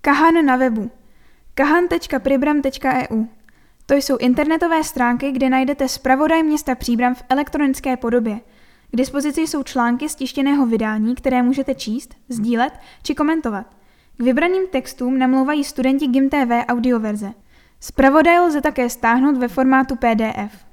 Kahan na webu kahan.pribram.eu. To jsou internetové stránky, kde najdete zpravodaj města Příbram v elektronické podobě. K dispozici jsou články z tištěného vydání, které můžete číst, sdílet či komentovat. K vybraným textům namlouvají studenti GymTV audioverze. Zpravodaj lze také stáhnout ve formátu PDF.